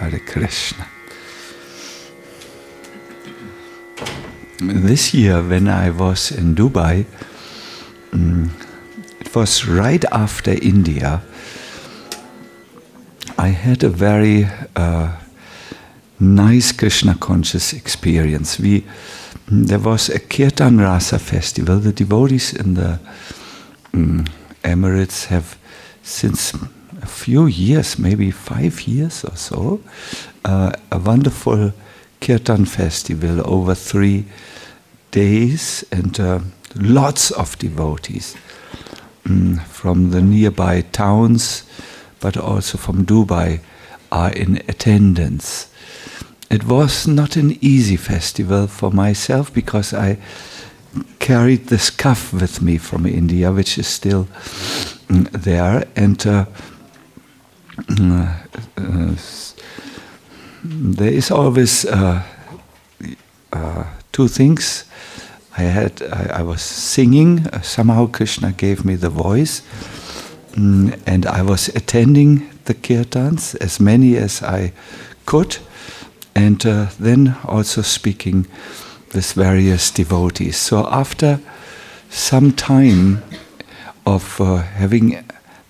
Hare Krishna. This year, when I was in Dubai, it was right after India, I had a very nice Krishna conscious experience. There was a Kirtan Rasa festival. The devotees in the Emirates have, since a few years, maybe 5 years or so, a wonderful Kirtan festival over 3 days, and lots of devotees from the nearby towns, but also from Dubai, are in attendance. It was not an easy festival for myself because I carried the scarf with me from India, which is still there, and there is always two things. I was singing, somehow Krishna gave me the voice, and I was attending the kirtans, as many as I could, and then also speaking with various devotees. So after some time of having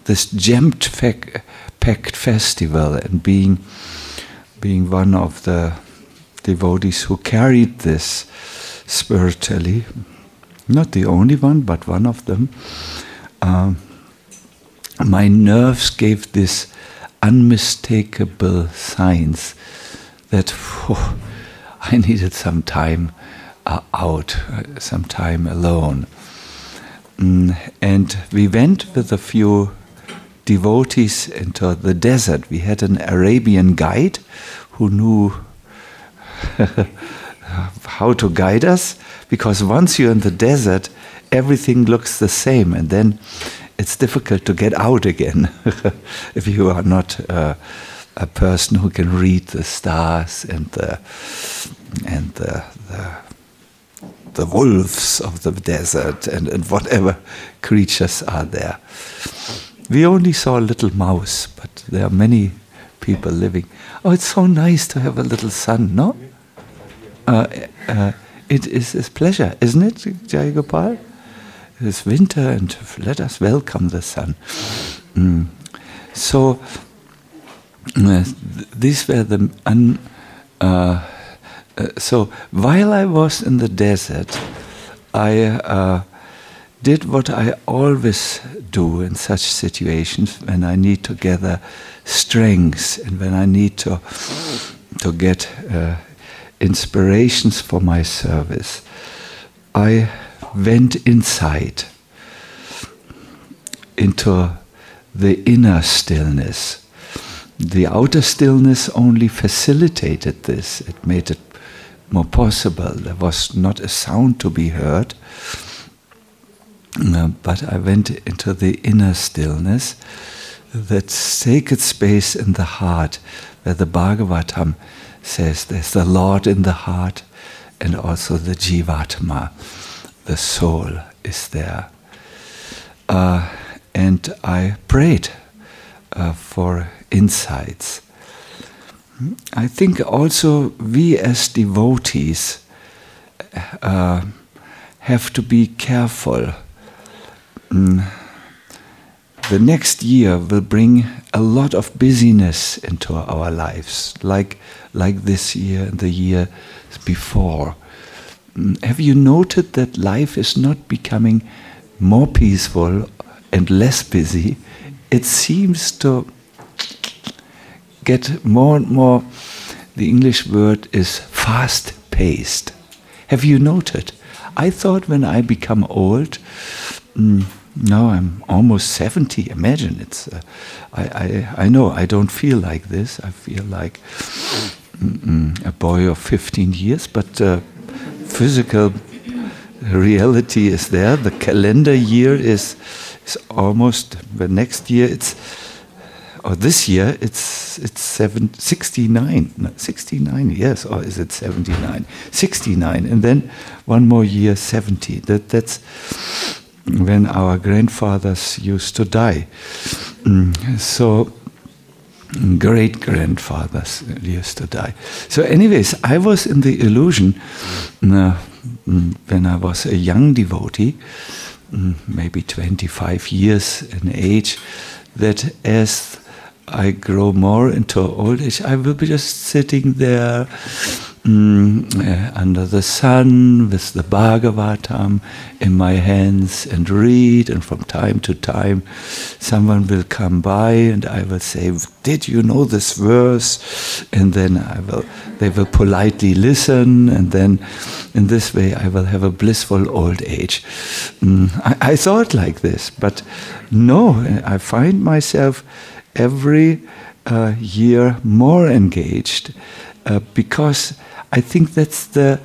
this jam-packed festival and being one of the devotees who carried this spiritually, not the only one, but one of them, my nerves gave this unmistakable signs that I needed some time out, some time alone. And we went with a few devotees into the desert. We had an Arabian guide who knew how to guide us, because once you're in the desert, everything looks the same, and then it's difficult to get out again if you are not a person who can read the stars and the wolves of the desert and whatever creatures are there. We only saw a little mouse, but there are many people living. Oh, it's so nice to have a little sun, no? It is a pleasure, isn't it, Jai Gopal? It is winter, and let us welcome the sun. So, these were the... so, while I was in the desert, I did what I always do in such situations when I need to gather strength and when I need to get inspirations for my service. I went inside into the inner stillness. The outer stillness only facilitated this. It made it more possible. There was not a sound to be heard, but I went into the inner stillness, that sacred space in the heart, where the Bhagavatam says there's the Lord in the heart, and also the Jivatma, the soul, is there. And I prayed for insights. I think also we as devotees have to be careful. The next year will bring a lot of busyness into our lives, like this year and the year before. Have you noted that life is not becoming more peaceful and less busy? It seems to get more and more, the English word is fast-paced. Have you noted? I thought when I become old, now I'm almost 70. Imagine it's. I know I don't feel like this. I feel like a boy of 15 years. But physical reality is there. The calendar year is almost the next year. It's or this year. It's 69. No, 69. Yes, or is it 79? 69, and then one more year, 70. That's. When our grandfathers used to die. So, great-grandfathers used to die. So anyways, I was in the illusion when I was a young devotee, maybe 25 years in age, that as I grow more into old age, I will be just sitting there under the sun with the Bhagavatam in my hands and read, and from time to time someone will come by and I will say, did you know this verse? And then they will politely listen, and then in this way I will have a blissful old age. I thought like this, but no, I find myself every year more engaged, because I think that's the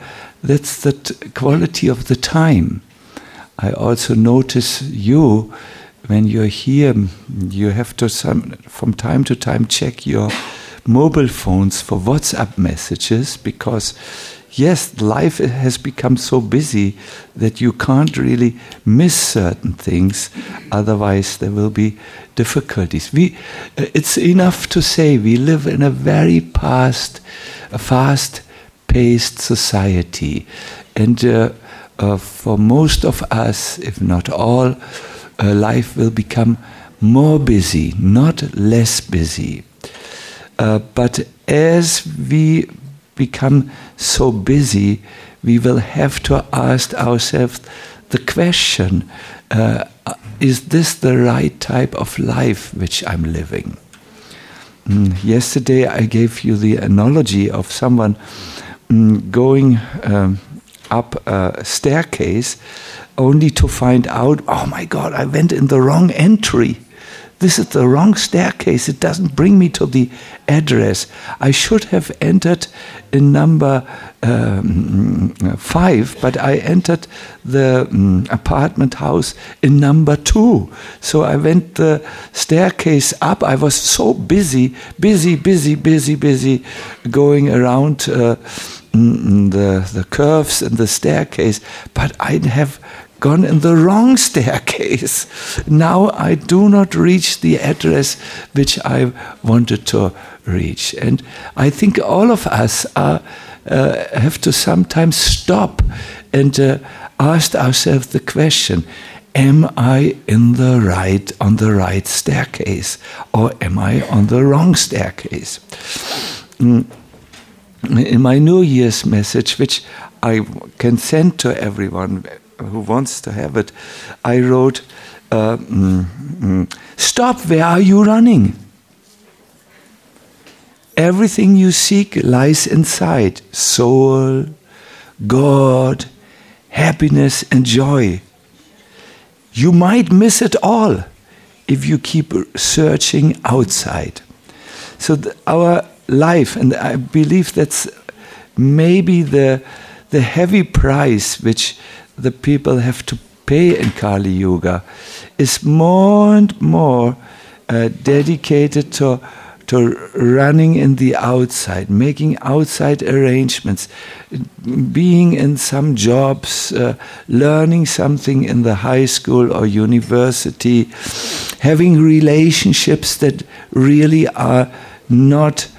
quality of the time. I also notice you when you're here. You have to from time to time check your mobile phones for WhatsApp messages, because yes, life has become so busy that you can't really miss certain things. Otherwise, there will be difficulties. It's enough to say we live in a very fast-paced society, and for most of us, if not all, life will become more busy, not less busy. But as we become so busy, we will have to ask ourselves the question, is this the right type of life which I'm living? Yesterday I gave you the analogy of someone going up a staircase only to find out, oh my God, I went in the wrong entry. This is the wrong staircase. It doesn't bring me to the address. I should have entered in number 5, but I entered the apartment house in number 2. So I went the staircase up. I was so busy, going around the curves in the staircase, but I have gone in the wrong staircase. Now I do not reach the address which I wanted to reach. And I think all of us have to sometimes stop and ask ourselves the question, am I on the right staircase, or am I on the wrong staircase? In my New Year's message, which I can send to everyone who wants to have it, I wrote, stop, where are you running? Everything you seek lies inside: soul, God, happiness and joy. You might miss it all if you keep searching outside. So our life, and I believe that's maybe the heavy price which the people have to pay in Kali Yuga, is more and more dedicated to running in the outside, making outside arrangements, being in some jobs, learning something in the high school or university, having relationships that really are not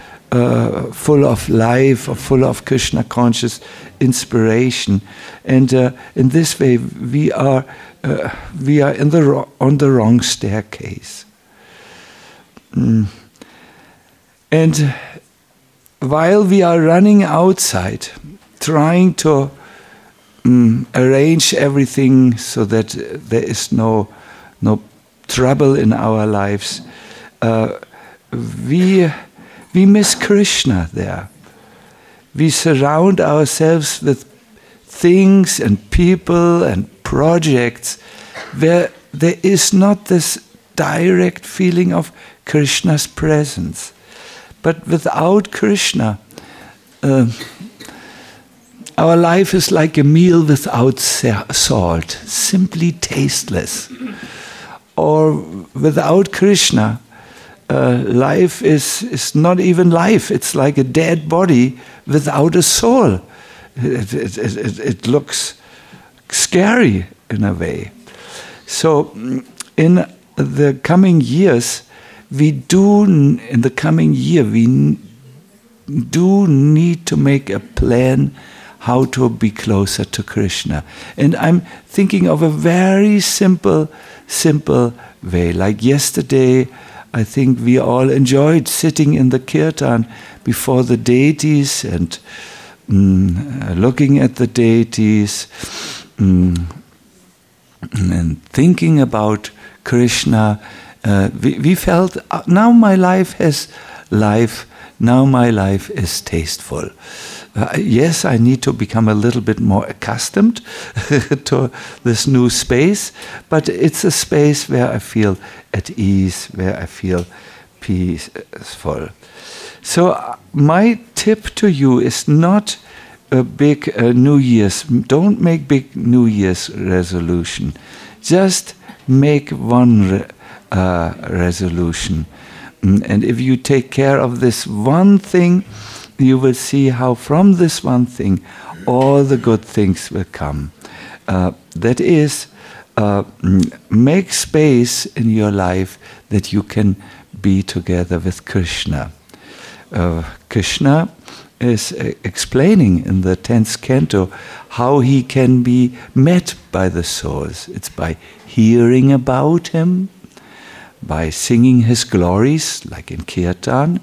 full of life or full of Krishna conscious inspiration, and in this way we are on the wrong staircase. And while we are running outside, trying to arrange everything so that there is no trouble in our lives, we miss Krishna there. We surround ourselves with things and people and projects where there is not this direct feeling of Krishna's presence. But without Krishna, our life is like a meal without salt, simply tasteless. Or without Krishna, life is not even life. It's like a dead body without a soul. It looks scary in a way. So in the coming years, we do need to make a plan how to be closer to Krishna. And I'm thinking of a very simple way. Like yesterday, I think we all enjoyed sitting in the kirtan before the deities and looking at the deities and thinking about Krishna. We felt, now my life is tasteful. Yes, I need to become a little bit more accustomed to this new space, but it's a space where I feel at ease, where I feel peaceful. So my tip to you is not a big New Year's. Don't make big New Year's resolution. Just make one resolution. And if you take care of this one thing, you will see how from this one thing all the good things will come. That is, make space in your life that you can be together with Krishna. Krishna is explaining in the 10th canto how he can be met by the souls. It's by hearing about him, by singing his glories, like in Kirtan,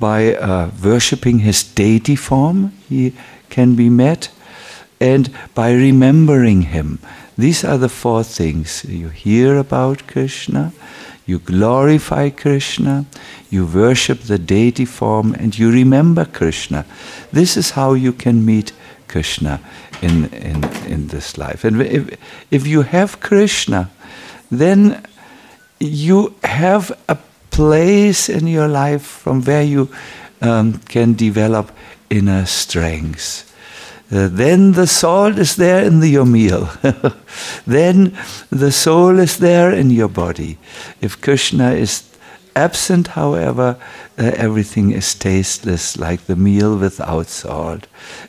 by worshipping his deity form, he can be met, and by remembering him. These are the four things. You hear about Krishna, you glorify Krishna, you worship the deity form, and you remember Krishna. This is how you can meet Krishna in this life. And if you have Krishna, then you have a place in your life from where you can develop inner strengths. Then the salt is there in your meal. Then the soul is there in your body. If Krishna is absent, however, everything is tasteless, like the meal without salt,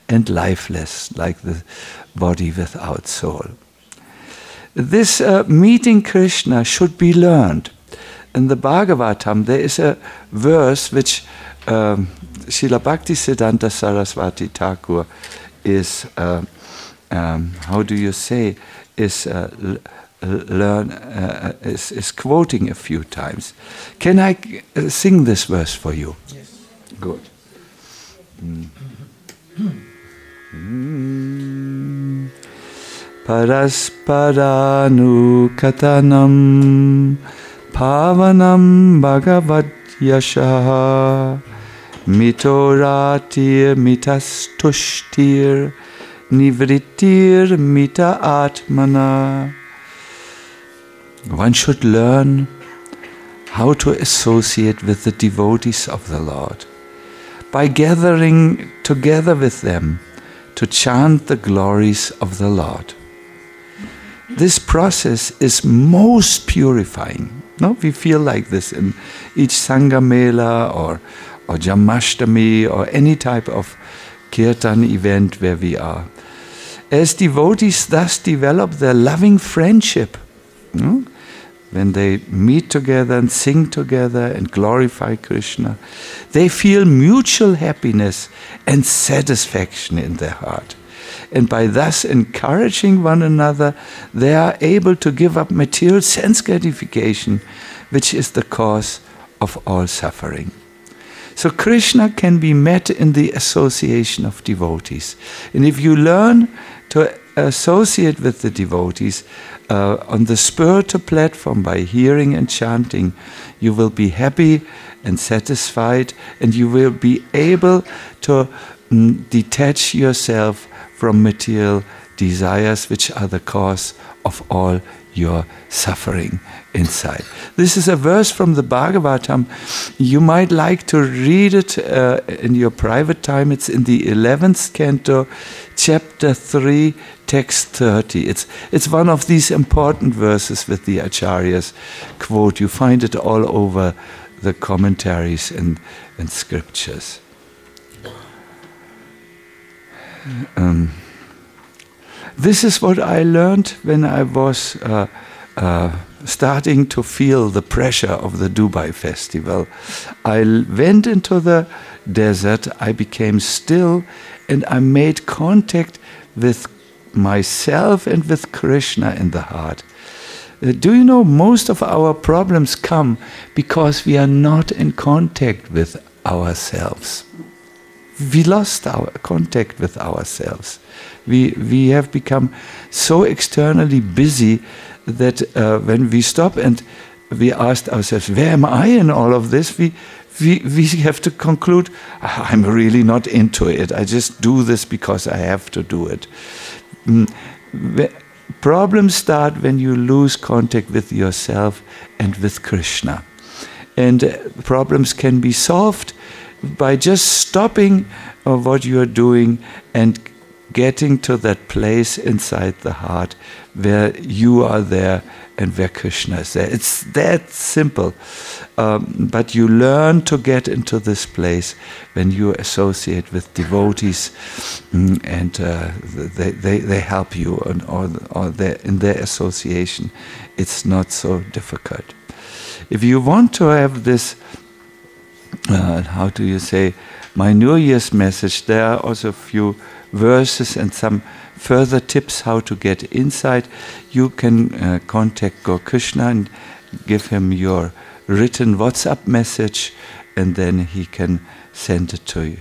and lifeless, like the body without soul. This meeting Krishna should be learned. In the Bhagavatam, there is a verse which Srila Bhaktisiddhanta Sarasvati Thakur is, is quoting a few times. Can I sing this verse for you? Yes. Good. Parasparanu Katanam Pavanam Bhagavat Yashaha Mitoratir Mitastushtir Nivritir Mita Atmana. One should learn how to associate with the devotees of the Lord by gathering together with them to chant the glories of the Lord. This process is most purifying. No, we feel like this in each Sangamela or Jamashtami or any type of kirtan event where we are. As devotees thus develop their loving friendship, when they meet together and sing together and glorify Krishna, they feel mutual happiness and satisfaction in their heart. And by thus encouraging one another, they are able to give up material sense gratification, which is the cause of all suffering. So Krishna can be met in the association of devotees. And if you learn to associate with the devotees on the spiritual platform by hearing and chanting, you will be happy and satisfied, and you will be able to detach yourself from material desires, which are the cause of all your suffering inside. This is a verse from the Bhagavatam. You might like to read it in your private time. It's in the 11th canto, chapter 3, text 30. It's one of these important verses with the Acharya's quote. You find it all over the commentaries and scriptures. This is what I learned when I was starting to feel the pressure of the Dubai Festival. I went into the desert, I became still, and I made contact with myself and with Krishna in the heart. Do you know, most of our problems come because we are not in contact with ourselves. We lost our contact with ourselves. We have become so externally busy that when we stop and we ask ourselves, where am I in all of this? We have to conclude, I'm really not into it. I just do this because I have to do it. Problems start when you lose contact with yourself and with Krishna. And problems can be solved by just stopping what you are doing and getting to that place inside the heart where you are there and where Krishna is there. It's that simple. But you learn to get into this place when you associate with devotees, and they help you, and or in their association. It's not so difficult. If you want to have this, how do you say, my New Year's message, there are also a few verses and some further tips how to get inside. You can contact Gokrishna and give him your written WhatsApp message, and then he can send it to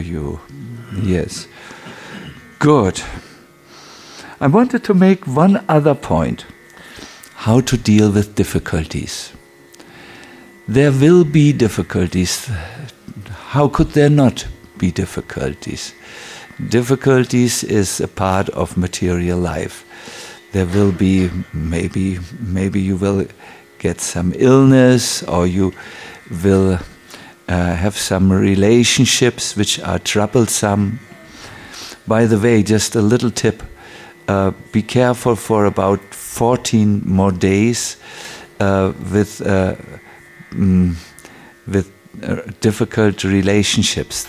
you. Yes. Good. I wanted to make one other point. How to deal with difficulties. There will be difficulties. How could there not be difficulties? Difficulties is a part of material life. There will be, maybe you will get some illness, or you will have some relationships which are troublesome. By the way, just a little tip, be careful for about 14 more days with difficult relationships.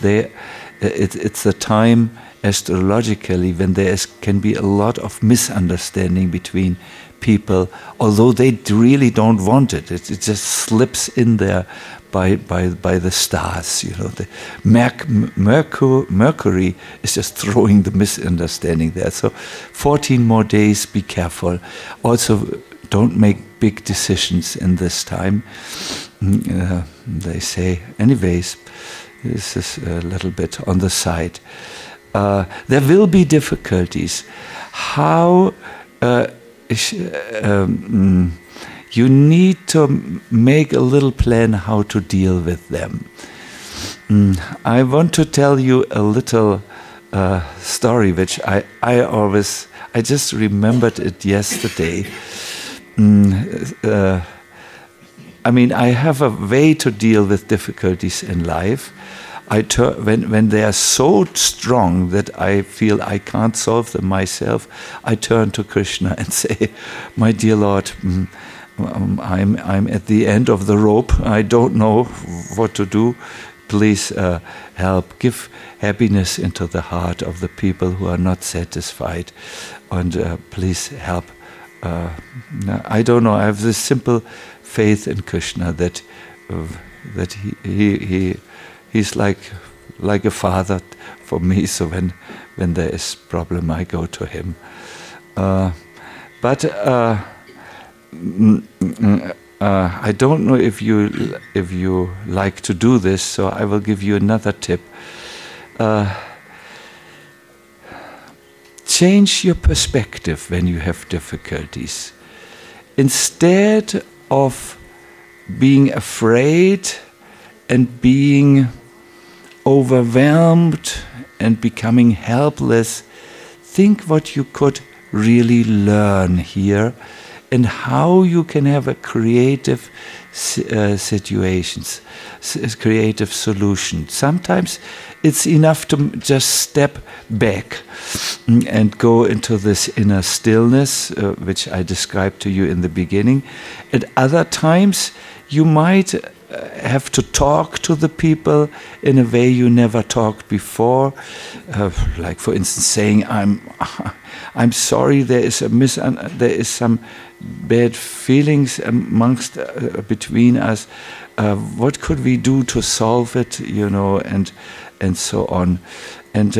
It's a time astrologically when there can be a lot of misunderstanding between people, although they really don't want it. It just slips in there by the stars. You know, the Mercury is just throwing the misunderstanding there. So 14 more days, be careful. Also, don't make big decisions in this time. They say, anyways. This is a little bit on the side. There will be difficulties. How you need to make a little plan how to deal with them. I want to tell you a little story, which I just remembered it yesterday. I have a way to deal with difficulties in life. When they are so strong that I feel I can't solve them myself, I turn to Krishna and say, my dear Lord, I'm at the end of the rope. I don't know what to do. Please help. Give happiness into the heart of the people who are not satisfied. And please help. I don't know. I have this simple faith in Krishna that he's like a father for me. So when there is problem, I go to him. But I don't know if you like to do this. So I will give you another tip. Change your perspective when you have difficulties. Instead of being afraid and being overwhelmed and becoming helpless. Think what you could really learn here and how you can have a creative situations, creative solution. Sometimes it's enough to just step back and go into this inner stillness, which I described to you in the beginning. At other times, you might have to talk to the people in a way you never talked before, like for instance saying, "I'm sorry. There is some bad feelings amongst between us. What could we do to solve it? You know, and so on, and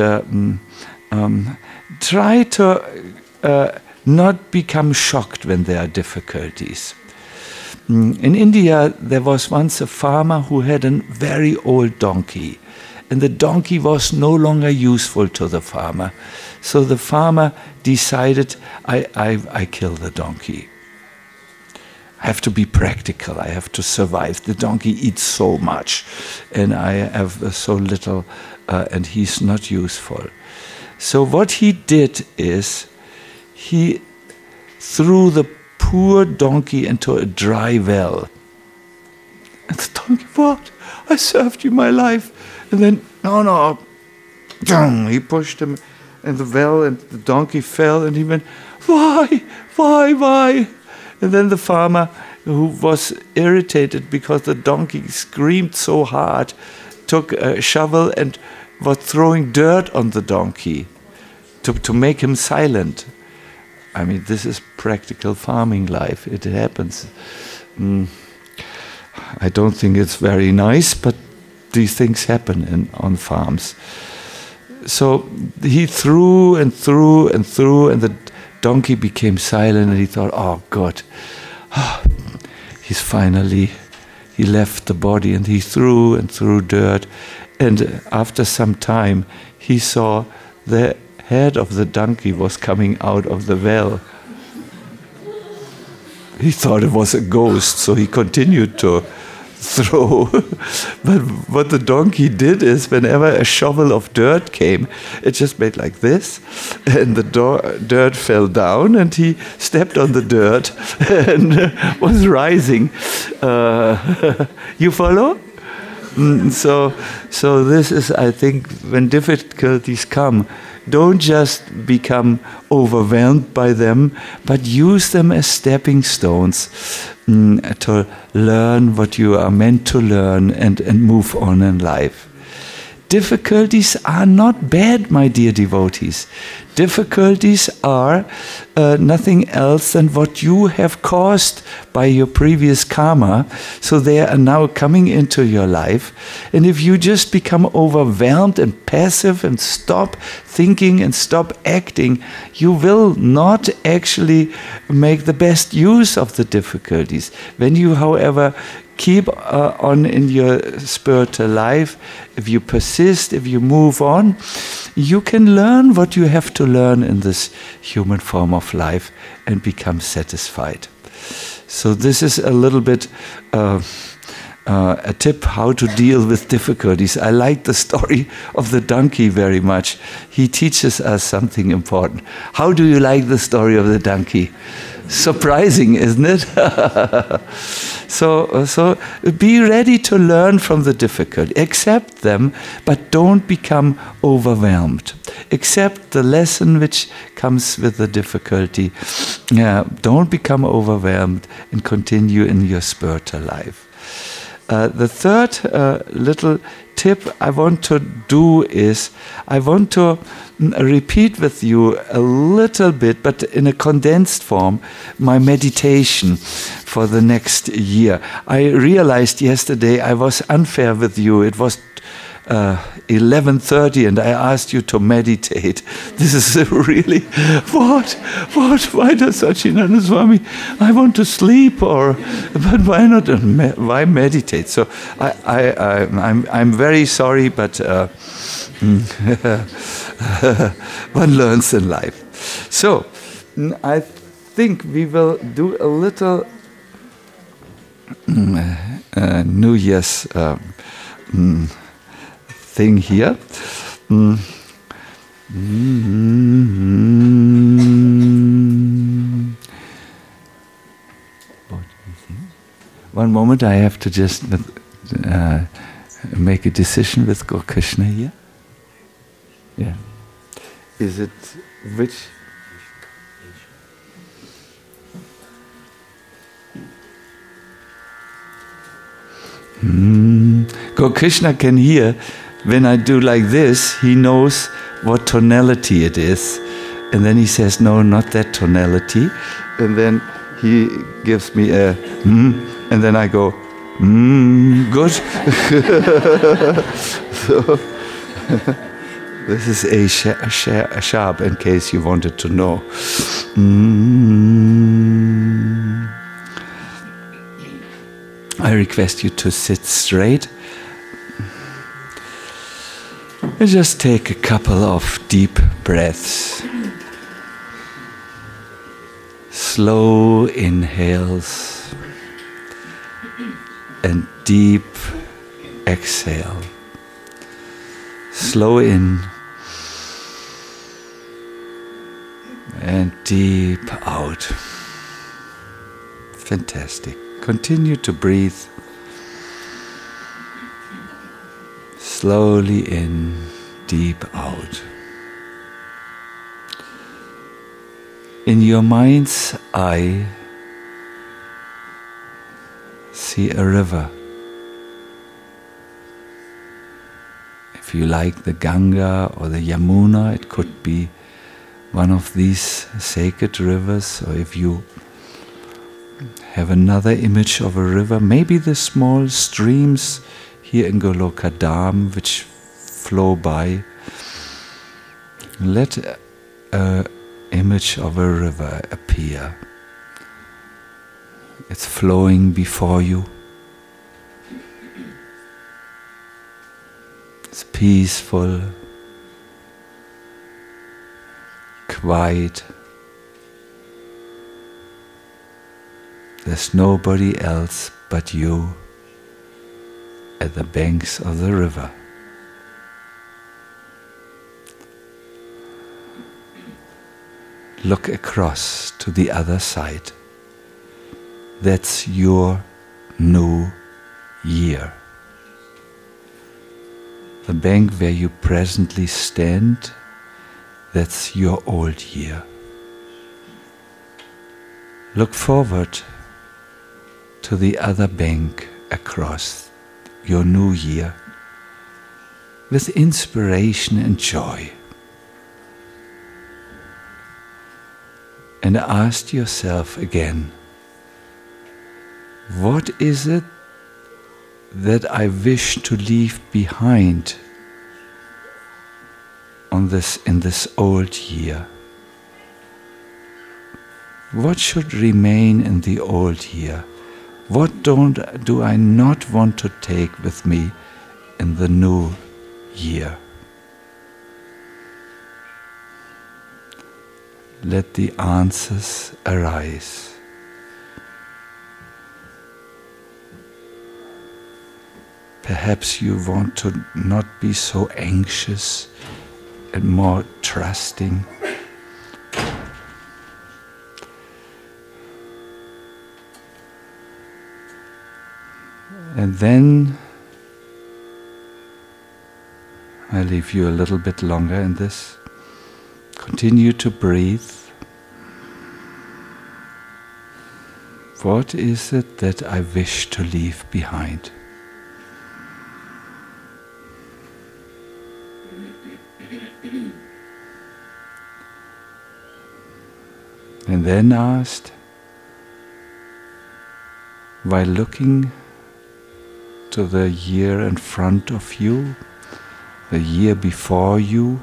try to not become shocked when there are difficulties." In India, there was once a farmer who had a very old donkey, and the donkey was no longer useful to the farmer. So the farmer decided, I kill the donkey. I have to be practical. I have to survive. The donkey eats so much, and I have so little, and he's not useful. So what he did is, he threw the poor donkey into a dry well. And the donkey, what? I served you my life. And then, no. He pushed him in the well, and the donkey fell, and he went, why? And then the farmer, who was irritated because the donkey screamed so hard, took a shovel and was throwing dirt on the donkey to make him silent. I mean, this is practical farming life. It happens. I don't think it's very nice, but these things happen on farms. So he threw, and the donkey became silent, and he thought, oh, God, he left the body, and he threw dirt. And after some time, he saw the head of the donkey was coming out of the well. He thought it was a ghost, so he continued to throw. But what the donkey did is, whenever a shovel of dirt came, it just made like this, and the dirt fell down, and he stepped on the dirt and was rising. You follow? So this is, I think, when difficulties come, don't just become overwhelmed by them, but use them as stepping stones to learn what you are meant to learn and move on in life. Difficulties are not bad, my dear devotees. Difficulties are nothing else than what you have caused by your previous karma. So they are now coming into your life. And if you just become overwhelmed and passive and stop thinking and stop acting, you will not actually make the best use of the difficulties. When you, however, keep on in your spiritual life, if you persist, if you move on, you can learn what you have to learn in this human form of life and become satisfied. So this is a little bit a tip how to deal with difficulties. I like the story of the donkey very much. He teaches us something important. How do you like the story of the donkey? Surprising, isn't it? So be ready to learn from the difficult. Accept them, but don't become overwhelmed. Accept the lesson which comes with the difficulty. Yeah, don't become overwhelmed and continue in your spiritual life. The third little tip I want to do is, I want to repeat with you a little bit, but in a condensed form, my meditation for the next year. I realized yesterday I was unfair with you. It was 11:30, and I asked you to meditate. This is really, what, why does Satchidananda Swami, I want to sleep, but why not, why meditate? So I'm very sorry, but one learns in life. So I think we will do a little New Year's thing here. What do you think? One moment, I have to just make a decision with Gokrishna here. Yeah. Is it which? Gokrishna can hear when I do like this. He knows what tonality it is, and then he says, "No, not that tonality," and then he gives me a and then I go good. So this is a sharp, in case you wanted to know. I request you to sit straight and just take a couple of deep breaths. Slow inhales and deep exhale. Slow in and deep out. Fantastic. Continue to breathe slowly in, deep out. In your mind's eye, see a river. If you like the Ganga or the Yamuna, it could be one of these sacred rivers, or if you have another image of a river, maybe the small streams here in Goloka Dham which flow by. Let an image of a river appear. It's flowing before you. It's peaceful, quiet. There's nobody else but you at the banks of the river. Look across to the other side. That's your new year. The bank where you presently stand, that's your old year. Look forward to the other bank across your new year with inspiration and joy, and ask yourself again, what is it that I wish to leave behind in this old year? What should remain in the old year? What do I not want to take with me in the new year? Let the answers arise. Perhaps you want to not be so anxious and more trusting. And then I leave you a little bit longer in this. Continue to breathe. What is it that I wish to leave behind? And then asked, while looking to the year in front of you, the year before you,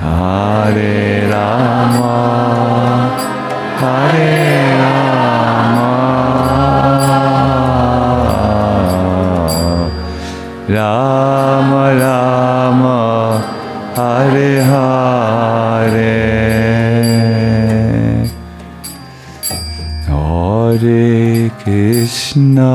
Hare Rama Hare Rama Rama Rama Hare Hare Hare Krishna,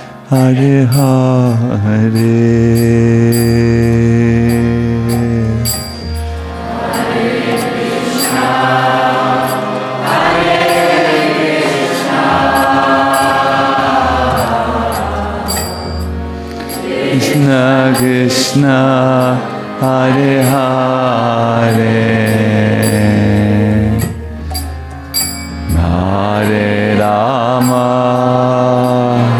Hare Hare Hare Krishna Hare Krishna Krishna Krishna Hare Hare Hare Rama Hare Hare Hare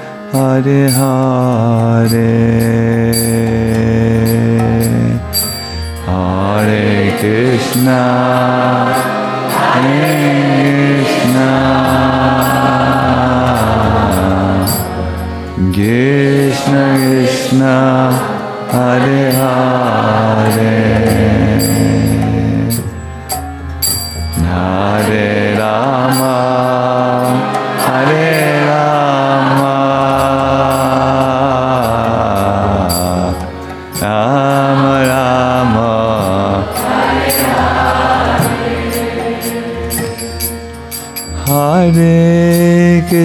Hare Hare, Hare Krishna, Hare Krishna, Krishna Krishna. Hare Hare Hare Rama Hare Rama Rama Rama Hare Hare Hare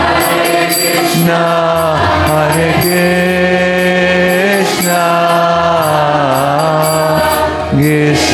Hare Krishna, Hare Krishna,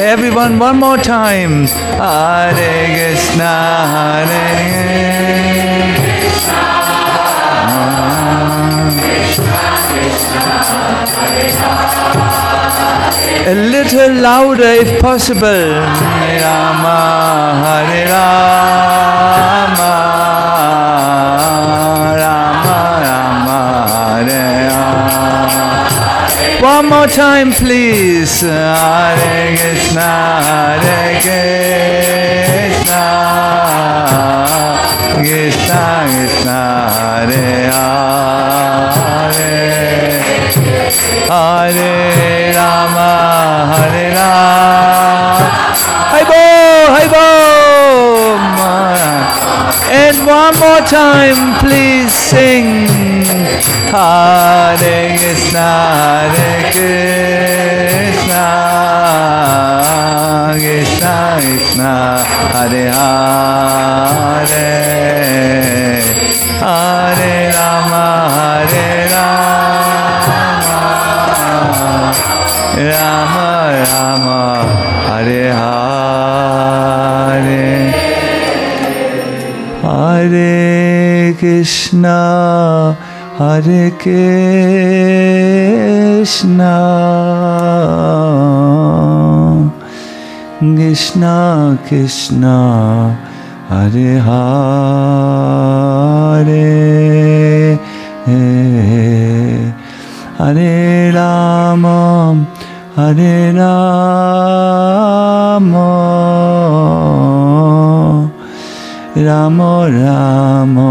Everyone, one more time. Hare Krishna, Hare Krishna, Krishna Krishna, Hare Hare. A little louder if possible. Hare Rama, Hare Rama, Rama Rama, Hare Hare. One more time, please. Hare Krishna, Hare Krishna, Krishna Krishna, Hare Hare, Hare Rama, Hare Rama. Hai Bo, Hai Bo. And one more time, please sing. Hare Krishna, Hare Krishna, Krishna Krishna, Hare Hare, Hare Rama, Hare Rama, Rama Rama, Hare Hare. Hare Krishna, Hare Krishna, Krishna Krishna, Hare Hare, Hare Rama, Hare Rama, Rama Rama,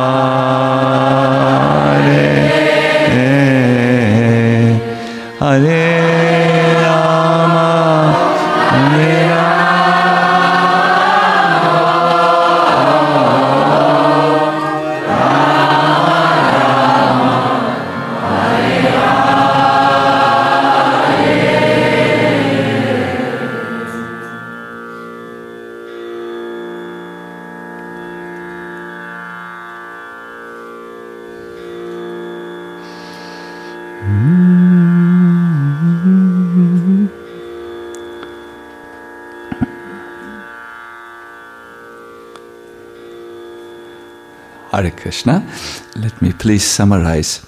Hare, Hare. Hare Krishna. Let me please summarize.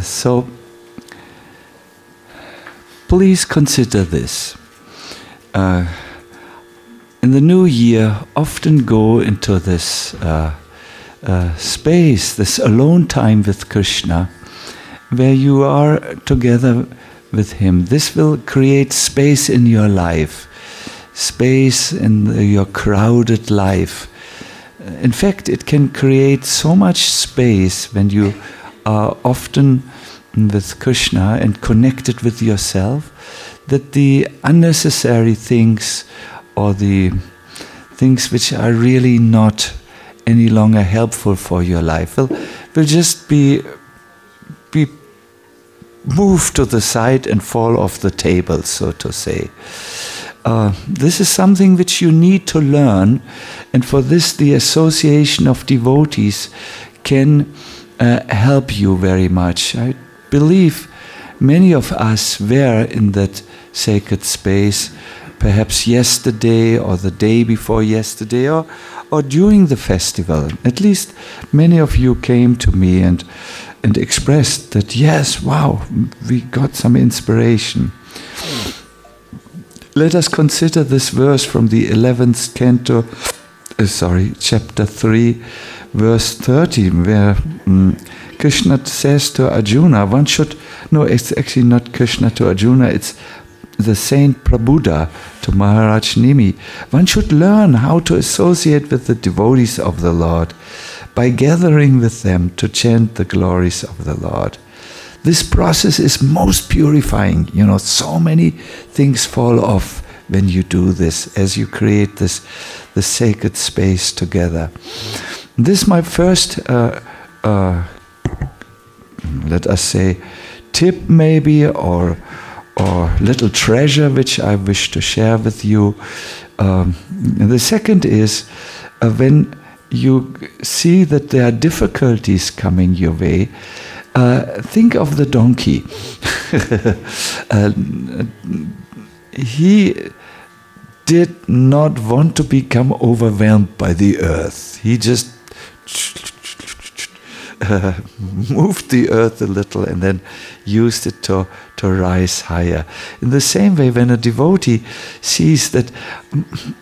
So, please consider this. In the new year, often go into this space, this alone time with Krishna, where you are together with Him. This will create space in your life, space in your crowded life. In fact, it can create so much space when you are often with Krishna and connected with yourself, that the unnecessary things or the things which are really not any longer helpful for your life will just be moved to the side and fall off the table, so to say. This is something which you need to learn, and for this the association of devotees can help you very much. I believe many of us were in that sacred space, perhaps yesterday or the day before yesterday or during the festival. At least many of you came to me and expressed that, yes, wow, we got some inspiration. Let us consider this verse from the 11th canto, chapter 3, verse 30, where Krishna says to Arjuna, it's actually not Krishna to Arjuna, it's the Saint Prabhupada to Maharaj Nimi. One should learn how to associate with the devotees of the Lord by gathering with them to chant the glories of the Lord. This process is most purifying. You know, so many things fall off when you do this, as you create this sacred space together. This is my first, let us say, tip maybe, or little treasure which I wish to share with you. The second is, when you see that there are difficulties coming your way, think of the donkey. He did not want to become overwhelmed by the earth. He just moved the earth a little and then used it to rise higher. In the same way, when a devotee sees that,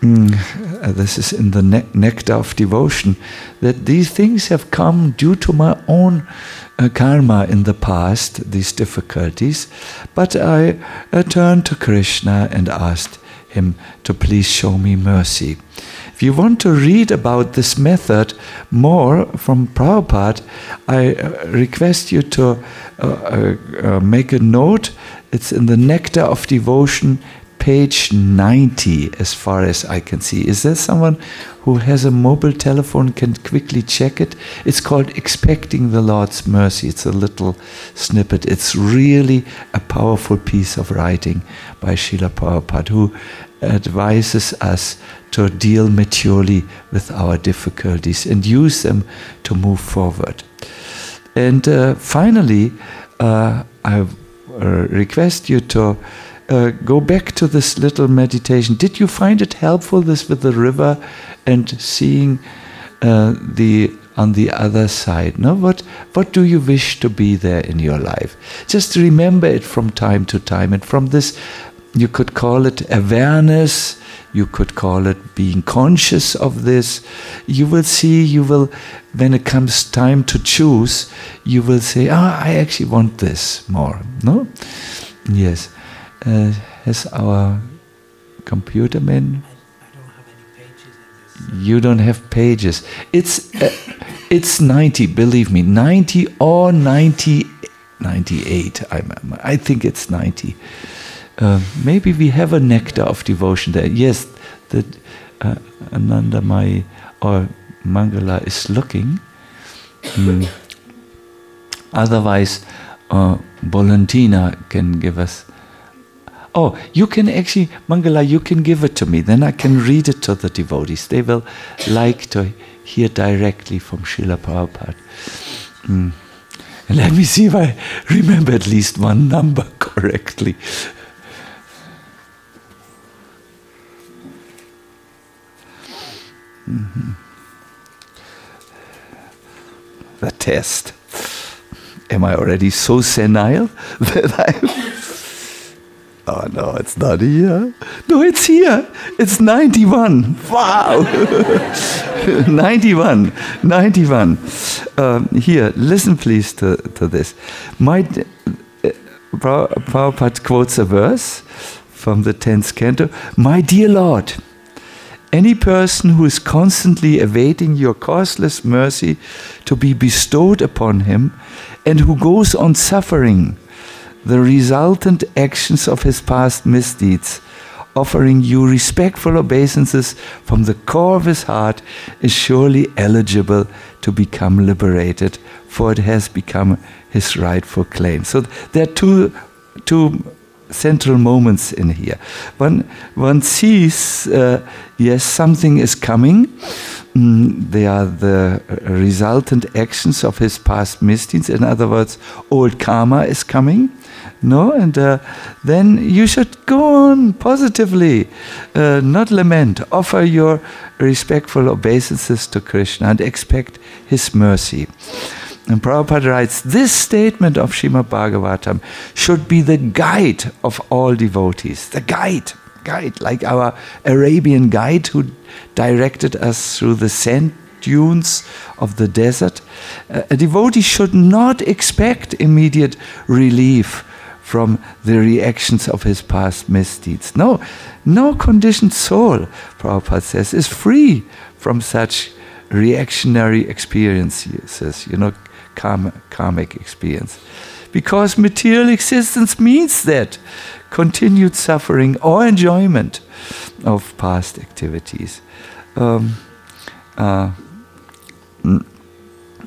this is in the nectar of devotion, that these things have come due to my own karma in the past, these difficulties, but I turned to Krishna and asked Him to please show me mercy. If you want to read about this method more from Prabhupada, I request you to make a note. It's in the Nectar of Devotion, page 90, as far as I can see. Is there someone who has a mobile telephone can quickly check it? It's called Expecting the Lord's Mercy. It's a little snippet. It's really a powerful piece of writing by Srila Prabhupada, who advises us to deal maturely with our difficulties and use them to move forward. And finally, I request you to go back to this little meditation. Did you find it helpful, this with the river and seeing on the other side? No? What do you wish to be there in your life? Just remember it from time to time, and from this you could call it awareness, you could call it being conscious of this. You will see, when it comes time to choose, you will say, I actually want this more. No? Yes. Has our computer man? I don't have any pages in this. You don't have pages. It's 90, believe me, 90 or 98. I think it's 90. Maybe we have a nectar of devotion there. Yes, that Ananda Mai or Mangala is looking. Otherwise, Bolantina can give us. Oh, you can actually, Mangala, you can give it to me. Then I can read it to the devotees. They will like to hear directly from Srila Prabhupada. And let me see if I remember at least one number correctly. the test. Am I already so senile that I'm... Oh no, it's not here. No, it's here. It's 91. Wow. 91. Here, listen please to this. Prabhupada quotes a verse from the 10th canto. My dear Lord, any person who is constantly awaiting your causeless mercy to be bestowed upon him and who goes on suffering the resultant actions of his past misdeeds, offering you respectful obeisances from the core of his heart, is surely eligible to become liberated, for it has become his rightful claim. So there are two central moments in here. One sees, yes, something is coming. They are the resultant actions of his past misdeeds. In other words, old karma is coming. No, and then you should go on positively, not lament. Offer your respectful obeisances to Krishna and expect his mercy. And Prabhupada writes, this statement of Srimad Bhagavatam should be the guide of all devotees. The guide, like our Arabian guide who directed us through the sand dunes of the desert. A devotee should not expect immediate relief from the reactions of his past misdeeds. No conditioned soul, Prabhupada says, is free from such reactionary experiences, karmic experience. Because material existence means that continued suffering or enjoyment of past activities. And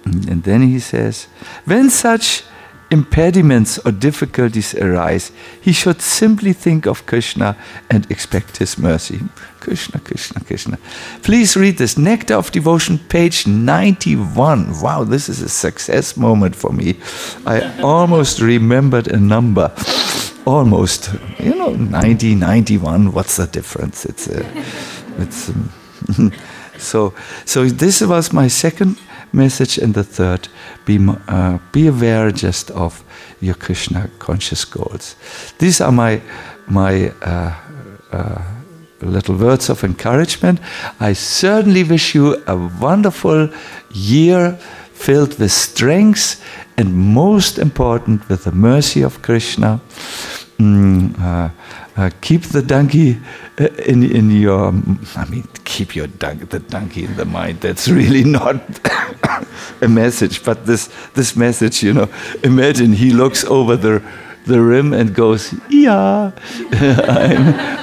then he says, when such impediments or difficulties arise, he should simply think of Krishna and expect his mercy. Krishna. Please read this. Nectar of Devotion, page 91. Wow, this is a success moment for me. I almost remembered a number. Almost. 90, 91, what's the difference? So this was my second message, and the third, be aware just of your Krishna conscious goals. These are my little words of encouragement. I certainly wish you a wonderful year filled with strengths and, most important, with the mercy of Krishna. Keep the donkey in your... keep the donkey in the mind. That's really not a message, but this message, imagine he looks over the rim and goes, yeah,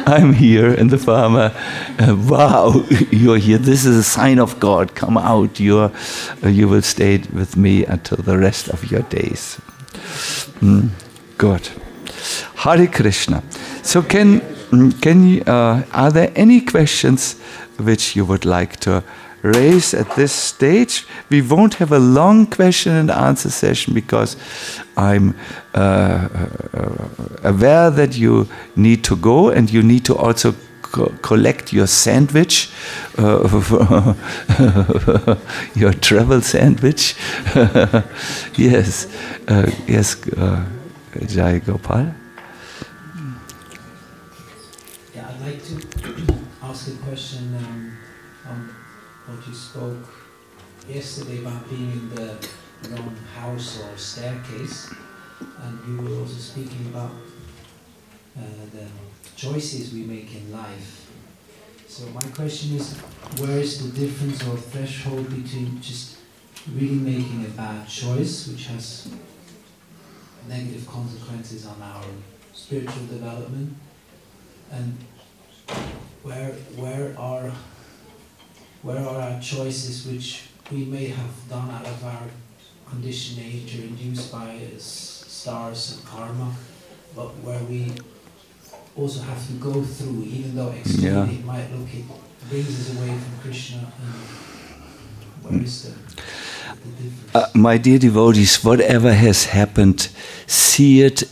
I'm here. And the farmer, wow, you're here. This is a sign of God. Come out. You will stay with me until the rest of your days. Good. Hare Krishna. So are there any questions which you would like to raise at this stage? We won't have a long question and answer session because I'm aware that you need to go, and you need to also collect your sandwich, your travel sandwich. Yes. Jai Gopal. Yeah, I'd like to ask a question on what you spoke yesterday about being in the wrong house or staircase, and you were also speaking about the choices we make in life. So my question is, where is the difference or threshold between just really making a bad choice, which has negative consequences on our spiritual development, and where are our choices which we may have done out of our conditioned nature, induced by stars and karma, but where we also have to go through, even though externally It might look, it brings us away from Krishna, and where is the... my dear devotees, whatever has happened, see it.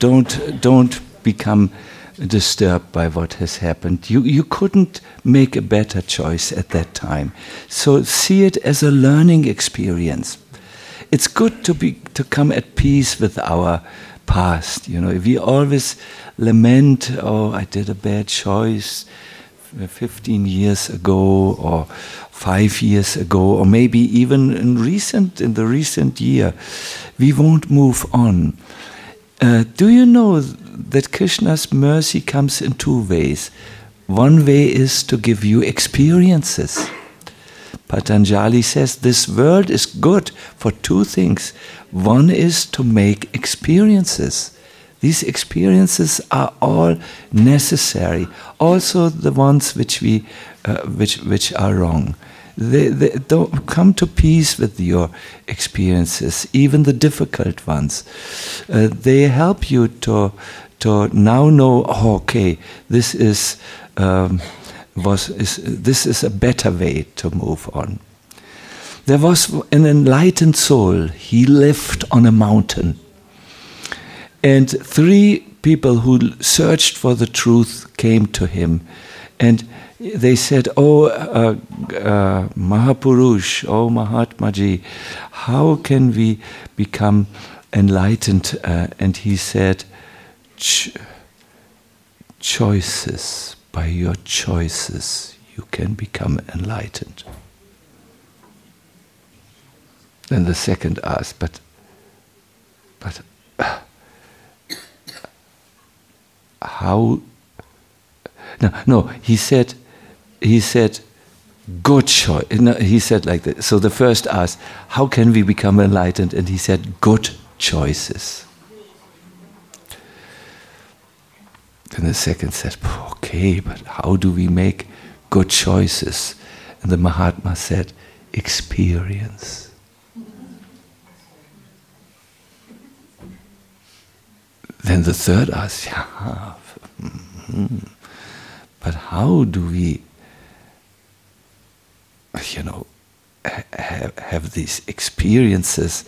Don't become disturbed by what has happened. You couldn't make a better choice at that time. So see it as a learning experience. It's good to come at peace with our past. You know, we always lament, oh, I did a bad choice 15 years ago or 5 years ago, or maybe even in the recent year. We won't move on. Do you know that Krishna's mercy comes in two ways? One way is to give you experiences. Patanjali says this world is good for two things. One is to make experiences. These experiences are all necessary. Also the ones which are wrong. They don't come to peace with your experiences, even the difficult ones. They help you to now know, oh, okay, this is a better way to move on. There was an enlightened soul. He lived on a mountain, and three people who searched for the truth came to him, and they said, Mahapurush, oh Mahatmaji, how can we become enlightened? And he said, choices, by your choices you can become enlightened. Then the second asked, but how? No, he said, good choice. No, he said like this. So the first asked, how can we become enlightened? And he said, good choices. Then the second said, okay, but how do we make good choices? And the Mahatma said, experience. Then the third asked, yeah, but how do we, you know, have these experiences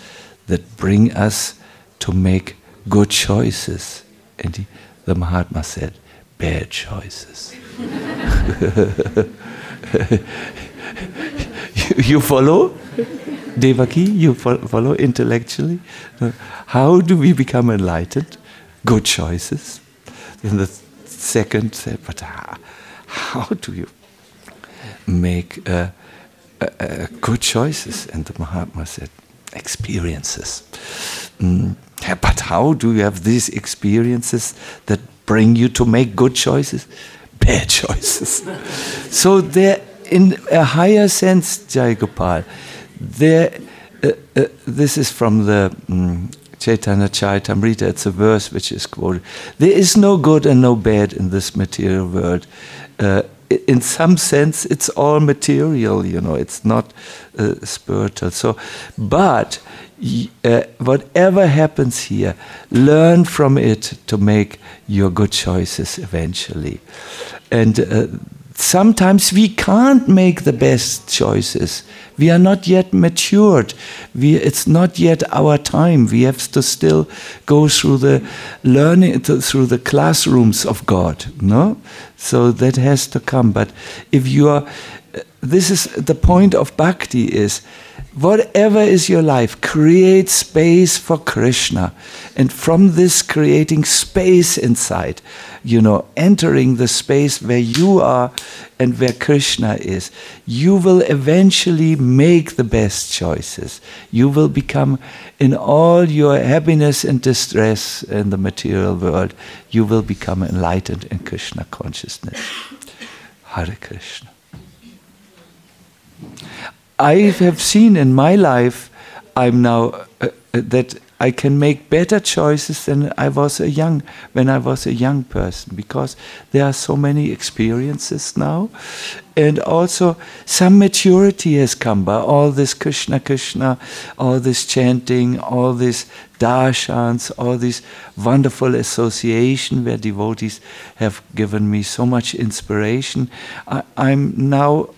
that bring us to make good choices? And the Mahatma said, bad choices. You follow, Devaki? You follow intellectually? How do we become enlightened? Good choices. Then the second said, but how do you make good choices? And the Mahatma said, experiences. But how do you have these experiences that bring you to make good choices? Bad choices. So there, in a higher sense, Jai Gopal, there, this is from the Chaitanya Charitamrita, it's a verse which is quoted. There is no good and no bad in this material world. In some sense, it's all material, you know, it's not spiritual. So, but whatever happens here, learn from it to make your good choices eventually. And sometimes we can't make the best choices. We are not yet matured. It's not yet our time. We have to still go through the learning, through the classrooms of God. No, so that has to come. But if you are, this is the point of bhakti: is whatever is your life, create space for Krishna, and from this creating space inside, you know, entering the space where you are and where Krishna is, you will eventually make the best choices. You will become, in all your happiness and distress in the material world, you will become enlightened in Krishna consciousness. Hare Krishna. I have seen in my life, I'm now that I can make better choices than when I was a young person, because there are so many experiences now, and also some maturity has come by all this Krishna Krishna, all this chanting, all this darshans, all this wonderful association where devotees have given me so much inspiration. I'm now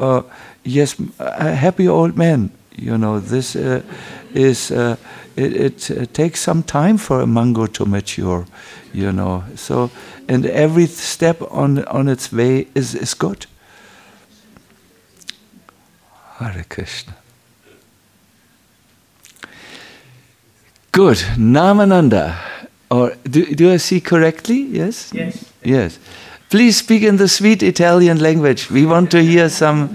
yes, a happy old man. You know, this is it takes some time for a mango to mature. You know, so and every step on its way is good. Hare Krishna. Good. Namananda. Or do I see correctly? Yes? Yes. Yes. Please speak in the sweet Italian language. We want to hear some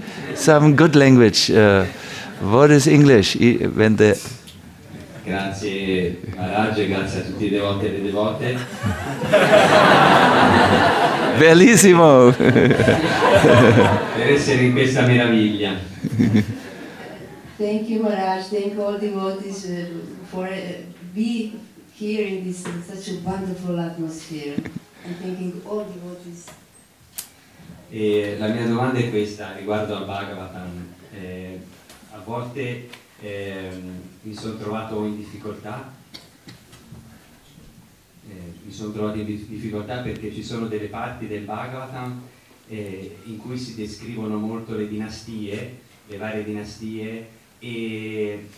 good language. What is English? When the Grazie Maharaj, grazie a tutti I devoti e le devote. Bellissimo! Per essere in questa meraviglia. Thank you Maharaj, thank all devotees for being here in this such a wonderful atmosphere. I'm thanking all devotees. E la mia domanda è questa riguardo al Bhagavatam. A volte mi sono trovato in difficoltà. Mi sono trovato in difficoltà perché ci sono delle parti del Bhagavatam in cui si descrivono molto le dinastie, le varie dinastie e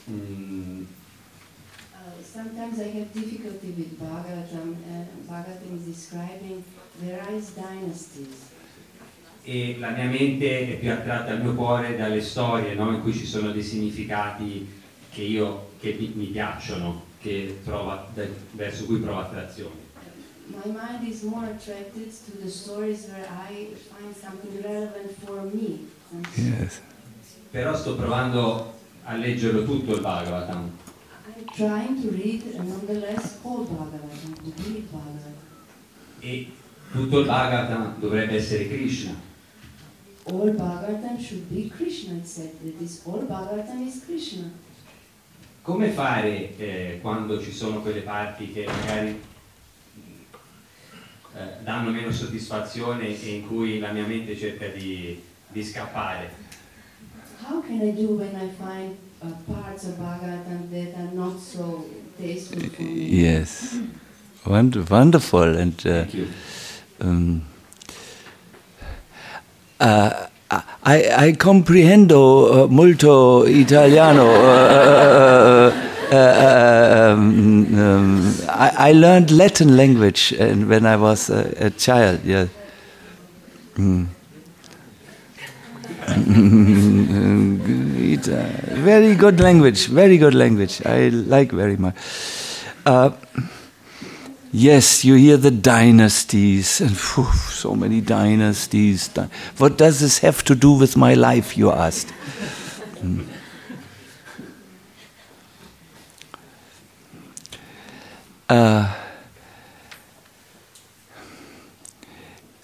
sometimes I have difficulty with Bhagavatam. Bhagavatam is describing various dynasties. E la mia mente è più attratta, il mio cuore, dalle storie, no? In cui ci sono dei significati che mi piacciono, verso cui provo attrazione. My mind is more attracted to the stories where I find something relevant for me. Yes. Però sto provando a leggerlo tutto il Bhagavatam. Trying to read and nonetheless all Bhagavatam, to read Bhagavatam. E tutto il Bhagavatam dovrebbe essere Krishna. All Bhagavatam should be Krishna, it said that all Bhagavatam is Krishna. Come fare quando ci sono quelle parti che magari danno meno soddisfazione e in cui la mia mente cerca di scappare? How can I do when I find parts of Bhagavatam that are not so tasteful for me? Yes, wonderful, and I comprehendo molto italiano. I learned Latin language when I was a child. Yeah. Mm. Very good language. I like very much. Yes, you hear the dynasties, and so many dynasties. What does this have to do with my life, you asked?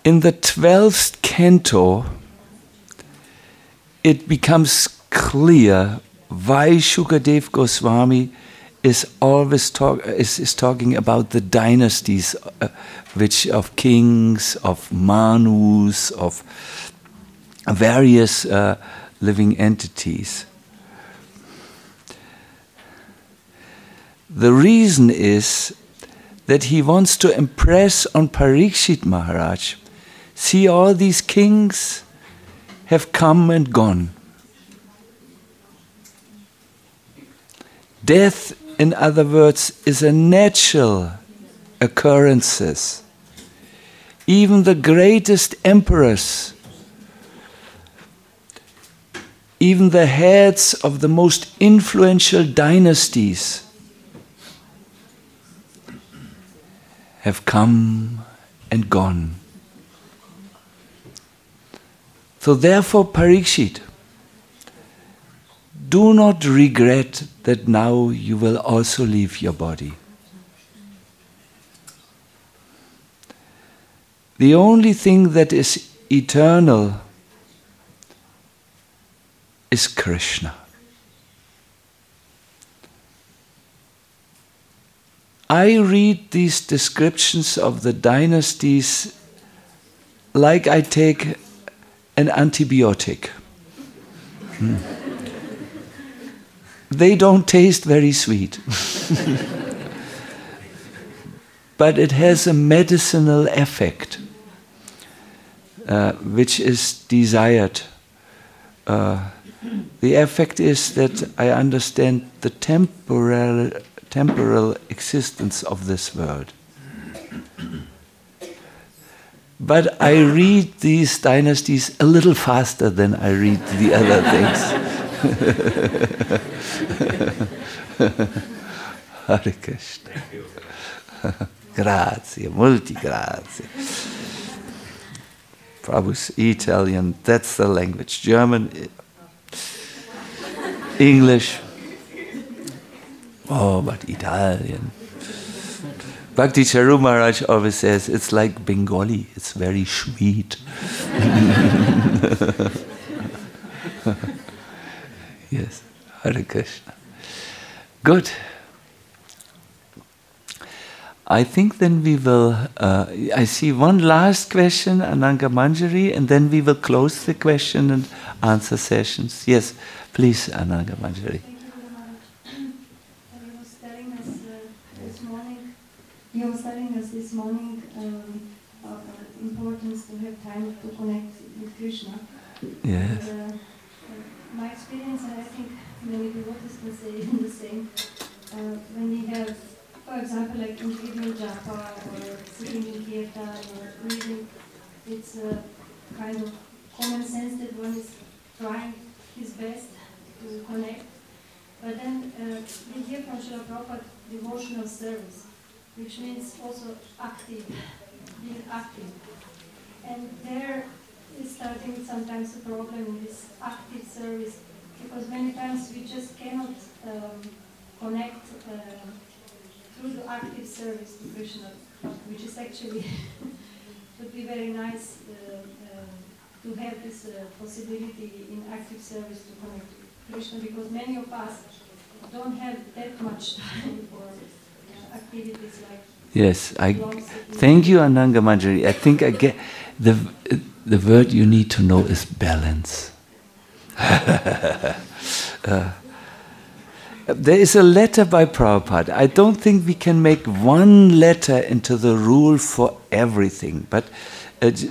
In the 12th canto, it becomes clear why Shukadev Goswami is always talking about the dynasties, which of kings, of manus, of various living entities. The reason is that he wants to impress on Parikshit Maharaj, see all these kings have come and gone. Death, in other words, is a natural occurrence. Even the greatest emperors, even the heads of the most influential dynasties have come and gone. So therefore, Parikshit, do not regret that now you will also leave your body. The only thing that is eternal is Krishna. I read these descriptions of the dynasties like I take an antibiotic. They don't taste very sweet. But it has a medicinal effect, which is desired. The effect is that I understand the temporal existence of this world. But I read these dynasties a little faster than I read the other things. Hare Krishna. Grazie, molti grazie. Prabhu's Italian, that's the language. German, English. Oh, but Italian. Bhakti Charu Maharaj always says, it's like Bengali, it's very sweet. Yes, Hare Krishna. Good. I think then we will, I see one last question, Ananga Manjari, and then we will close the question and answer sessions. Yes, please, Ananga Manjari. You were telling us this morning of the importance to have time to connect with Krishna. Yes. And, my experience, and I think many devotees can say the same, when we have, for example, like individual japa or sitting in kirtan or reading, it's a kind of common sense that one is trying his best to connect. But then we hear from Srila Prabhupada devotional service, which means also active, being active. And there is starting sometimes a problem in this active service, because many times we just cannot connect through the active service to Krishna, which is actually would be very nice to have this possibility in active service to connect to Krishna, because many of us don't have that much time for activities like thank you, Ananga Manjari. I think I get the word you need to know is balance. There is a letter by Prabhupada. I don't think we can make one letter into the rule for everything, but it's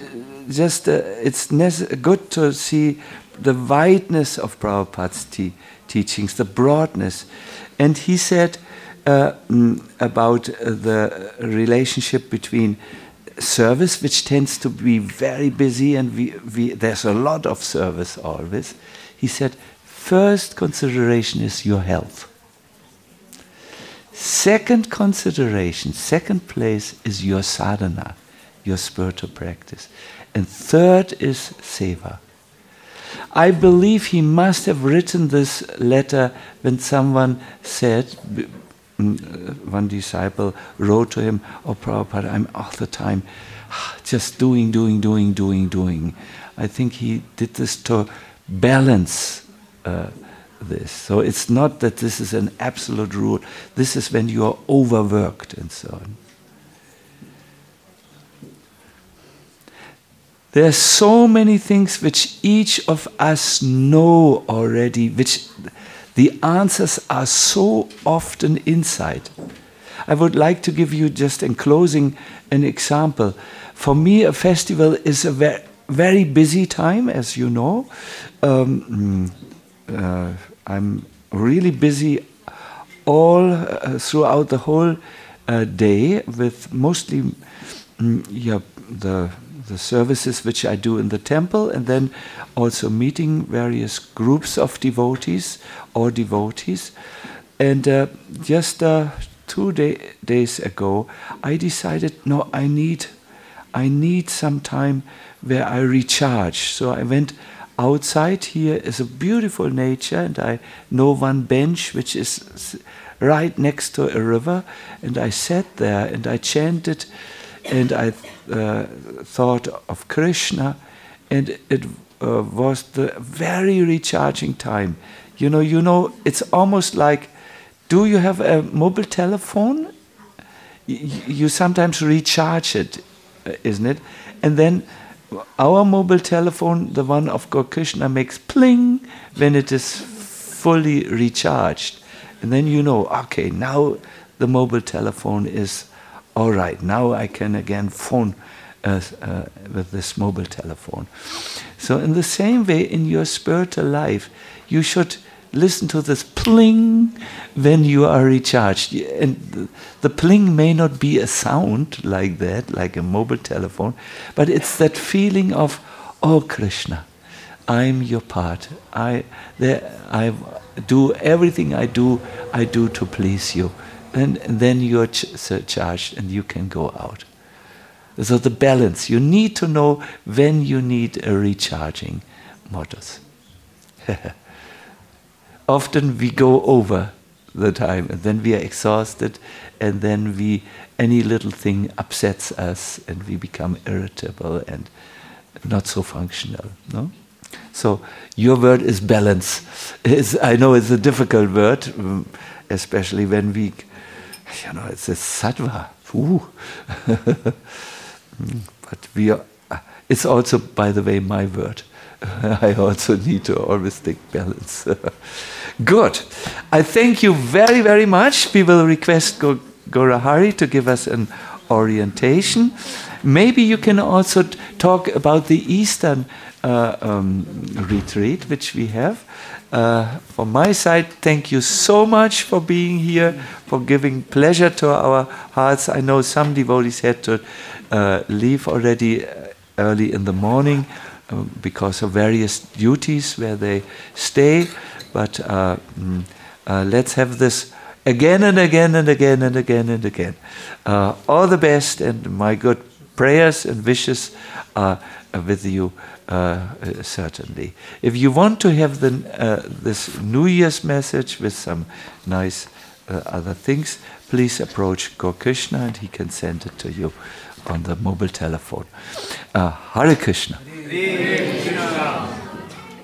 good to see the wideness of Prabhupada's teachings, the broadness. And he said, about the relationship between service, which tends to be very busy, and there's a lot of service always. He said, first consideration is your health. Second consideration, second place is your sadhana, your spiritual practice. And third is seva. I believe he must have written this letter when someone said, one disciple wrote to him, "Oh Prabhupada, I'm all the time just doing. I think he did this to balance this. So it's not that this is an absolute rule. This is when you are overworked and so on. There are so many things which each of us know already, which... the answers are so often inside. I would like to give you, just in closing, an example. For me, a festival is a very busy time, as you know. I'm really busy all throughout the whole day with mostly the services which I do in the temple, and then also meeting various groups of devotees. And just 2 days ago, I decided, no, I need some time where I recharge. So I went outside. Here is a beautiful nature, and I know one bench which is right next to a river, and I sat there and I chanted. And I thought of Krishna, and it was the very recharging time. You know, it's almost like, do you have a mobile telephone? You sometimes recharge it, isn't it? And then our mobile telephone, the one of Gokrishna, makes pling when it is fully recharged. And then you know, okay, now the mobile telephone is... all right, now I can again phone with this mobile telephone. So in the same way, in your spiritual life, you should listen to this pling when you are recharged. And the pling may not be a sound like that, like a mobile telephone, but it's that feeling of, oh Krishna, I'm your part. I do everything I do to please you. And then you are charged and you can go out. So the balance, you need to know when you need a recharging modus. Often we go over the time and then we are exhausted and then we, any little thing upsets us and we become irritable and not so functional, no? So your word is balance. I know it's a difficult word, especially when we, you know, it's a sattva. But we are, it's also, by the way, my word. I also need to always stick balance. Good. I thank you very, very much. We will request Gorahari to give us an orientation. Maybe you can also talk about the Eastern retreat, which we have. From my side, thank you so much for being here, for giving pleasure to our hearts. I know some devotees had to leave already early in the morning because of various duties where they stay. But let's have this again and again and again and again and again. All the best, and my good prayers and wishes are with you, certainly. If you want to have the, this New Year's message with some nice other things, please approach Gokrishna and he can send it to you on the mobile telephone. Hare Krishna. Hare Krishna.